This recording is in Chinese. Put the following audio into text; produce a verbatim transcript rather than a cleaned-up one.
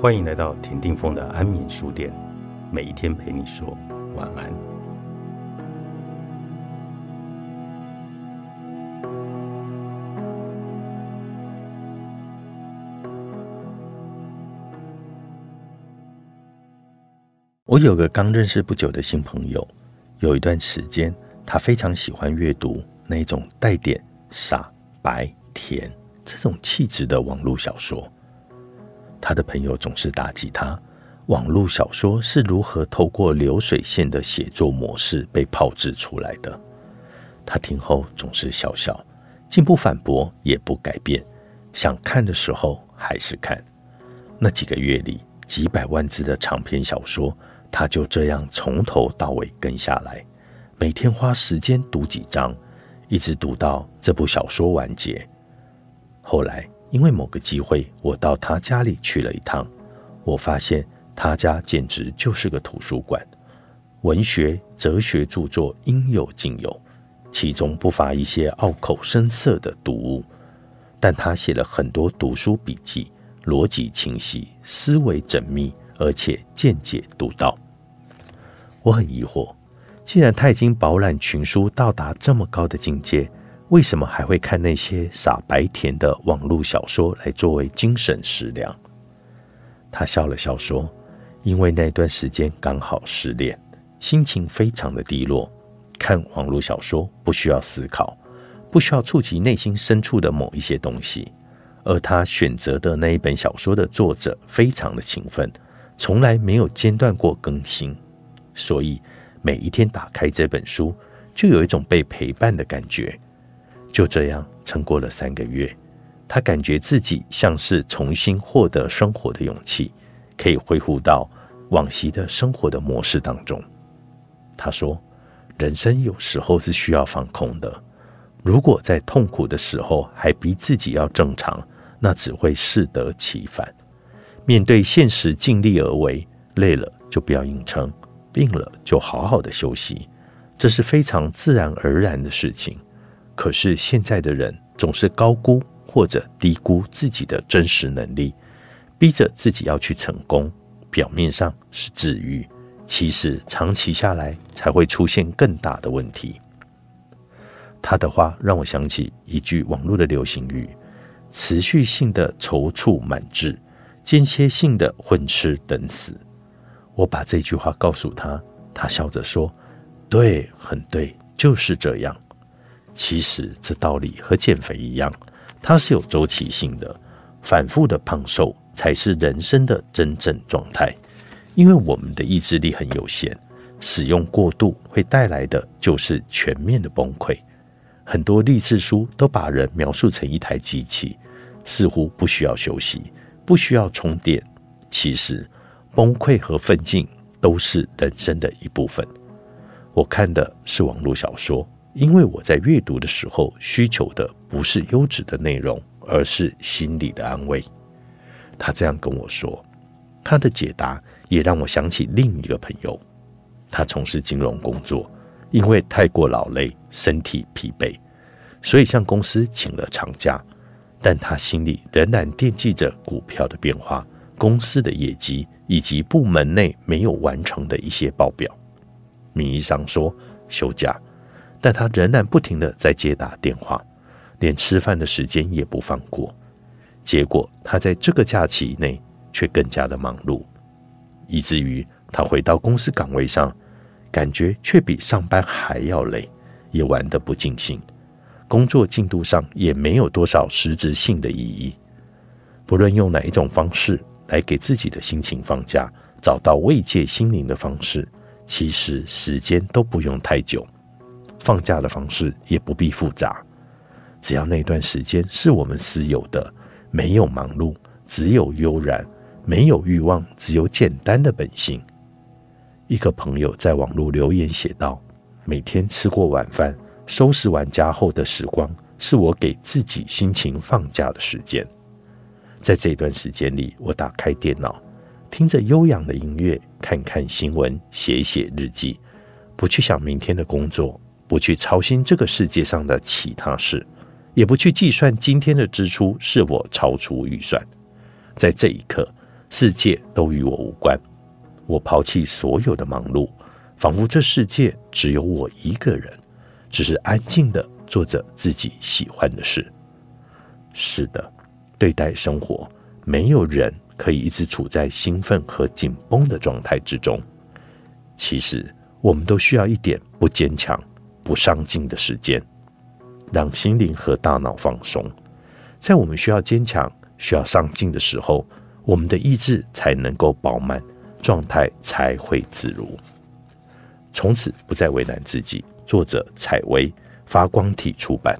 欢迎来到田定峰的安眠书店，每一天陪你说晚安。我有个刚认识不久的新朋友，有一段时间他非常喜欢阅读那种带点傻白甜这种气质的网络小说。他的朋友总是打击他，网络小说是如何透过流水线的写作模式被炮制出来的。他听后总是笑笑，既不反驳也不改变，想看的时候还是看。那几个月里，几百万字的长篇小说，他就这样从头到尾跟下来，每天花时间读几章，一直读到这部小说完结。后来因为某个机会，我到他家里去了一趟，我发现他家简直就是个图书馆，文学、哲学著作应有尽有，其中不乏一些拗口声色的读物。但他写了很多读书笔记，逻辑清晰，思维缜密，而且见解独到。我很疑惑，既然他已经饱览群书，到达这么高的境界，为什么还会看那些傻白甜的网络小说来作为精神食粮？他笑了笑说，因为那段时间刚好失恋，心情非常的低落，看网络小说不需要思考，不需要触及内心深处的某一些东西。而他选择的那一本小说的作者非常的勤奋，从来没有间断过更新，所以每一天打开这本书，就有一种被陪伴的感觉。就这样撑过了三个月，他感觉自己像是重新获得生活的勇气，可以恢复到往昔的生活的模式当中。他说，人生有时候是需要放空的，如果在痛苦的时候还逼自己要正常，那只会适得其反。面对现实尽力而为，累了就不要硬撑，病了就好好的休息，这是非常自然而然的事情。可是现在的人总是高估或者低估自己的真实能力，逼着自己要去成功，表面上是治愈，其实长期下来才会出现更大的问题。他的话让我想起一句网络的流行语，持续性的踌躇满志，间歇性的混吃等死。我把这句话告诉他，他笑着说，对，很对，就是这样。其实这道理和减肥一样，它是有周期性的，反复的胖瘦才是人生的真正状态。因为我们的意志力很有限，使用过度会带来的就是全面的崩溃。很多励志书都把人描述成一台机器，似乎不需要休息，不需要充电。其实崩溃和奋进都是人生的一部分。我看的是网络小说，因为我在阅读的时候需求的不是优质的内容，而是心理的安慰。他这样跟我说，他的解答也让我想起另一个朋友，他从事金融工作，因为太过劳累，身体疲惫，所以向公司请了长假，但他心里仍然惦记着股票的变化、公司的业绩以及部门内没有完成的一些报表。名义上说休假，但他仍然不停地在接打电话，连吃饭的时间也不放过。结果他在这个假期内却更加的忙碌，以至于他回到公司岗位上，感觉却比上班还要累，也玩得不尽兴，工作进度上也没有多少实质性的意义。不论用哪一种方式来给自己的心情放假，找到慰藉心灵的方式，其实时间都不用太久，放假的方式也不必复杂，只要那段时间是我们私有的，没有忙碌，只有悠然，没有欲望，只有简单的本性。一个朋友在网络留言写道，每天吃过晚饭，收拾完家后的时光，是我给自己心情放假的时间。在这段时间里，我打开电脑，听着悠扬的音乐，看看新闻，写写日记，不去想明天的工作，不去操心这个世界上的其他事，也不去计算今天的支出是否超出预算。在这一刻，世界都与我无关。我抛弃所有的忙碌，仿佛这世界只有我一个人，只是安静地做着自己喜欢的事。是的，对待生活，没有人可以一直处在兴奋和紧绷的状态之中。其实，我们都需要一点不坚强、不上进的时间，让心灵和大脑放松。在我们需要坚强、需要上进的时候，我们的意志才能够饱满，状态才会自如。从此不再为难自己。作者：采薇，发光体出版。